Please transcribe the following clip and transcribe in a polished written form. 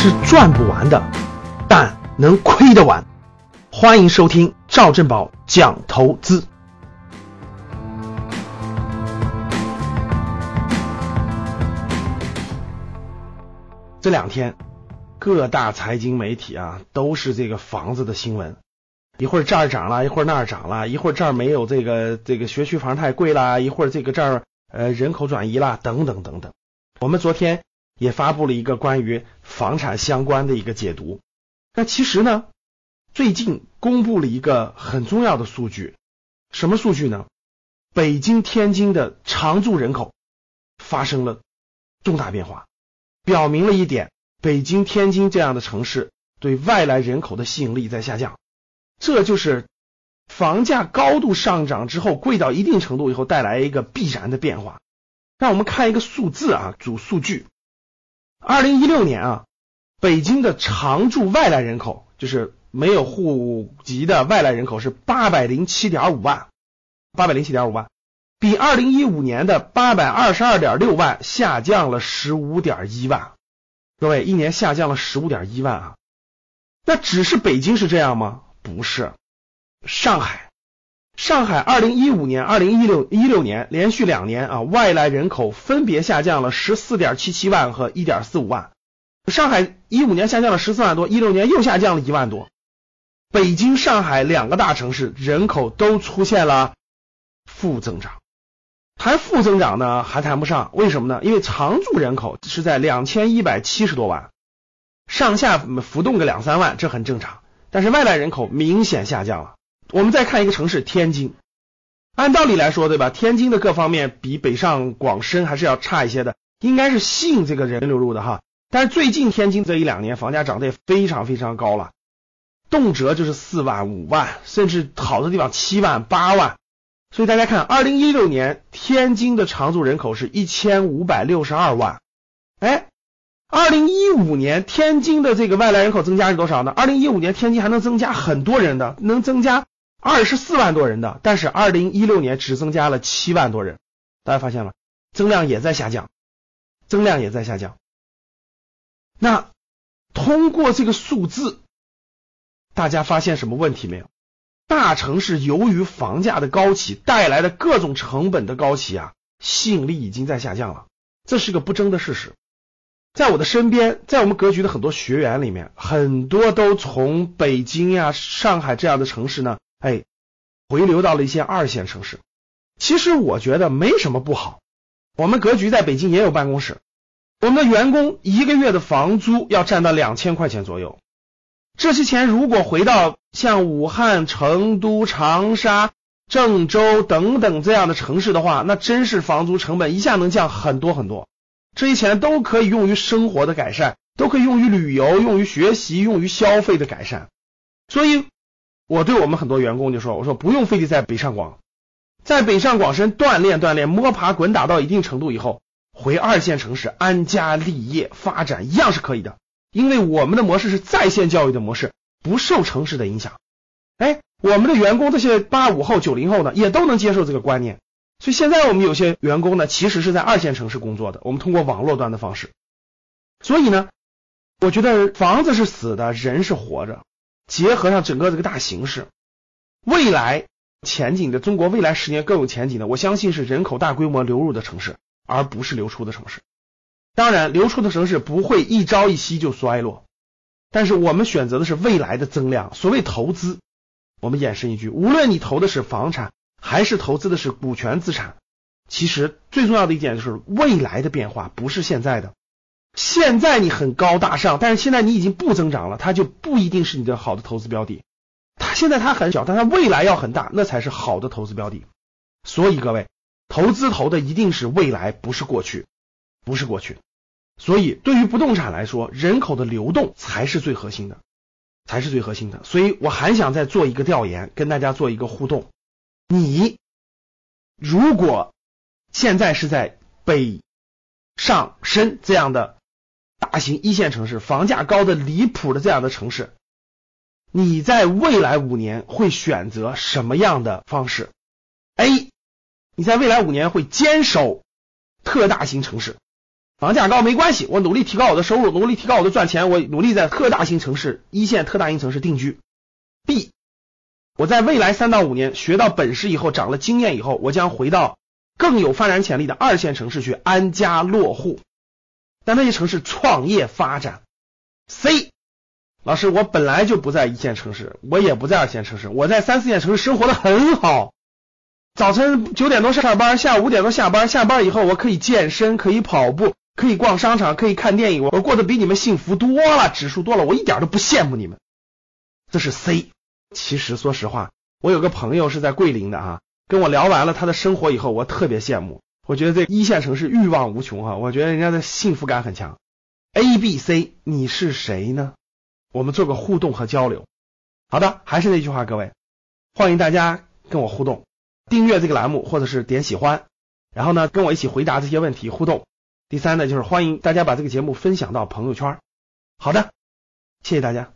是赚不完的，但能亏得完。欢迎收听赵正宝讲投资。这两天各大财经媒体都是这个房子的新闻，一会儿这儿涨了，一会儿那儿涨了，一会儿这儿没有这个学区房太贵了，一会儿这儿人口转移啦，等等等等。我们昨天也发布了一个关于房产相关的一个解读。那其实呢，最近公布了一个很重要的数据，什么数据呢？北京、天津的常住人口发生了重大变化，表明了一点，北京、天津这样的城市对外来人口的吸引力在下降。这就是房价高度上涨之后，贵到一定程度以后带来一个必然的变化。让我们看一个数字主数据。2016年北京的常住外来人口，就是没有户籍的外来人口，是 807.5 万，比2015年的 822.6 万下降了 15.1 万。各位，一年下降了 15.1 万那只是北京是这样吗？不是。上海2015年、2016年连续两年外来人口分别下降了 14.77 万和 1.45 万。上海15年下降了14万多，16年又下降了1万多。北京、上海两个大城市人口都出现了负增长。谈负增长呢，还谈不上，为什么呢？因为常住人口是在2170多万，上下浮动个两三万，这很正常。但是外来人口明显下降了。我们再看一个城市，天津。按道理来说，对吧？天津的各方面比北上广深还是要差一些的，应该是吸引这个人流入的哈。但是最近天津这一两年房价涨得也非常非常高了，动辄就是4万5万，甚至好的地方7万8万。所以大家看2016年天津的常住人口是1562万。2015年天津的这个外来人口增加是多少呢？2015年天津还能增加很多人的，能增加24万多人的，但是2016年只增加了7万多人。大家发现了，增量也在下降。那通过这个数字，大家发现什么问题没有？大城市由于房价的高起带来的各种成本的高起吸引力已经在下降了，这是个不争的事实。在我的身边，在我们格局的很多学员里面，很多都从北京上海这样的城市呢，回流到了一些二线城市。其实我觉得没什么不好。我们格局在北京也有办公室，我们的员工一个月的房租要占到2000块钱左右。这些钱如果回到像武汉、成都、长沙、郑州等等这样的城市的话，那真是房租成本一下能降很多很多。这些钱都可以用于生活的改善，都可以用于旅游、用于学习、用于消费的改善。所以我对我们很多员工就说，我说不用非得在北上广深锻炼，摸爬滚打到一定程度以后，回二线城市安家立业发展一样是可以的。因为我们的模式是在线教育的模式，不受城市的影响。我们的员工这些85后、90后呢，也都能接受这个观念。所以现在我们有些员工呢，其实是在二线城市工作的，我们通过网络端的方式。所以呢，我觉得房子是死的，人是活着，结合上整个这个大形势，未来前景的中国未来10年更有前景的，我相信是人口大规模流入的城市，而不是流出的城市。当然流出的城市不会一朝一夕就衰落，但是我们选择的是未来的增量。所谓投资，我们衍生一句，无论你投的是房产还是投资的是股权资产，其实最重要的一点就是未来的变化，不是现在的。现在你很高大上，但是现在你已经不增长了，它就不一定是你的好的投资标的。它现在很小，但它未来要很大，那才是好的投资标的。所以各位，投资投的一定是未来，不是过去。所以对于不动产来说，人口的流动才是最核心的。所以我还想再做一个调研，跟大家做一个互动。你如果现在是在北上深这样的大型一线城市，房价高的离谱的这样的城市，你在未来5年会选择什么样的方式？ A， 你在未来5年会坚守特大型城市，房价高没关系，我努力提高我的收入，努力提高我的赚钱，我努力在特大型城市、一线特大型城市定居。 B， 我在未来3到5年学到本事以后，长了经验以后，我将回到更有发展潜力的二线城市去安家落户，在那些城市创业发展。C， 老师，我本来就不在一线城市，我也不在二线城市，我在3、4线城市生活得很好。 早晨9点多上班，下午5点多下班。下班以后，我可以健身，可以跑步，可以逛商场，可以看电影。我过得比你们幸福多了，指数多了，我一点都不羡慕你们。这是 C。其实说实话，我有个朋友是在桂林的啊，跟我聊完了他的生活以后，我特别羡慕。我觉得这一线城市欲望无穷啊，我觉得人家的幸福感很强。A、B、C， 你是谁呢？我们做个互动和交流。好的，还是那句话，各位，欢迎大家跟我互动。 订阅这个栏目，或者是点喜欢，然后呢，跟我一起回答这些问题互动。第三呢，就是欢迎大家把这个节目分享到朋友圈。好的，谢谢大家。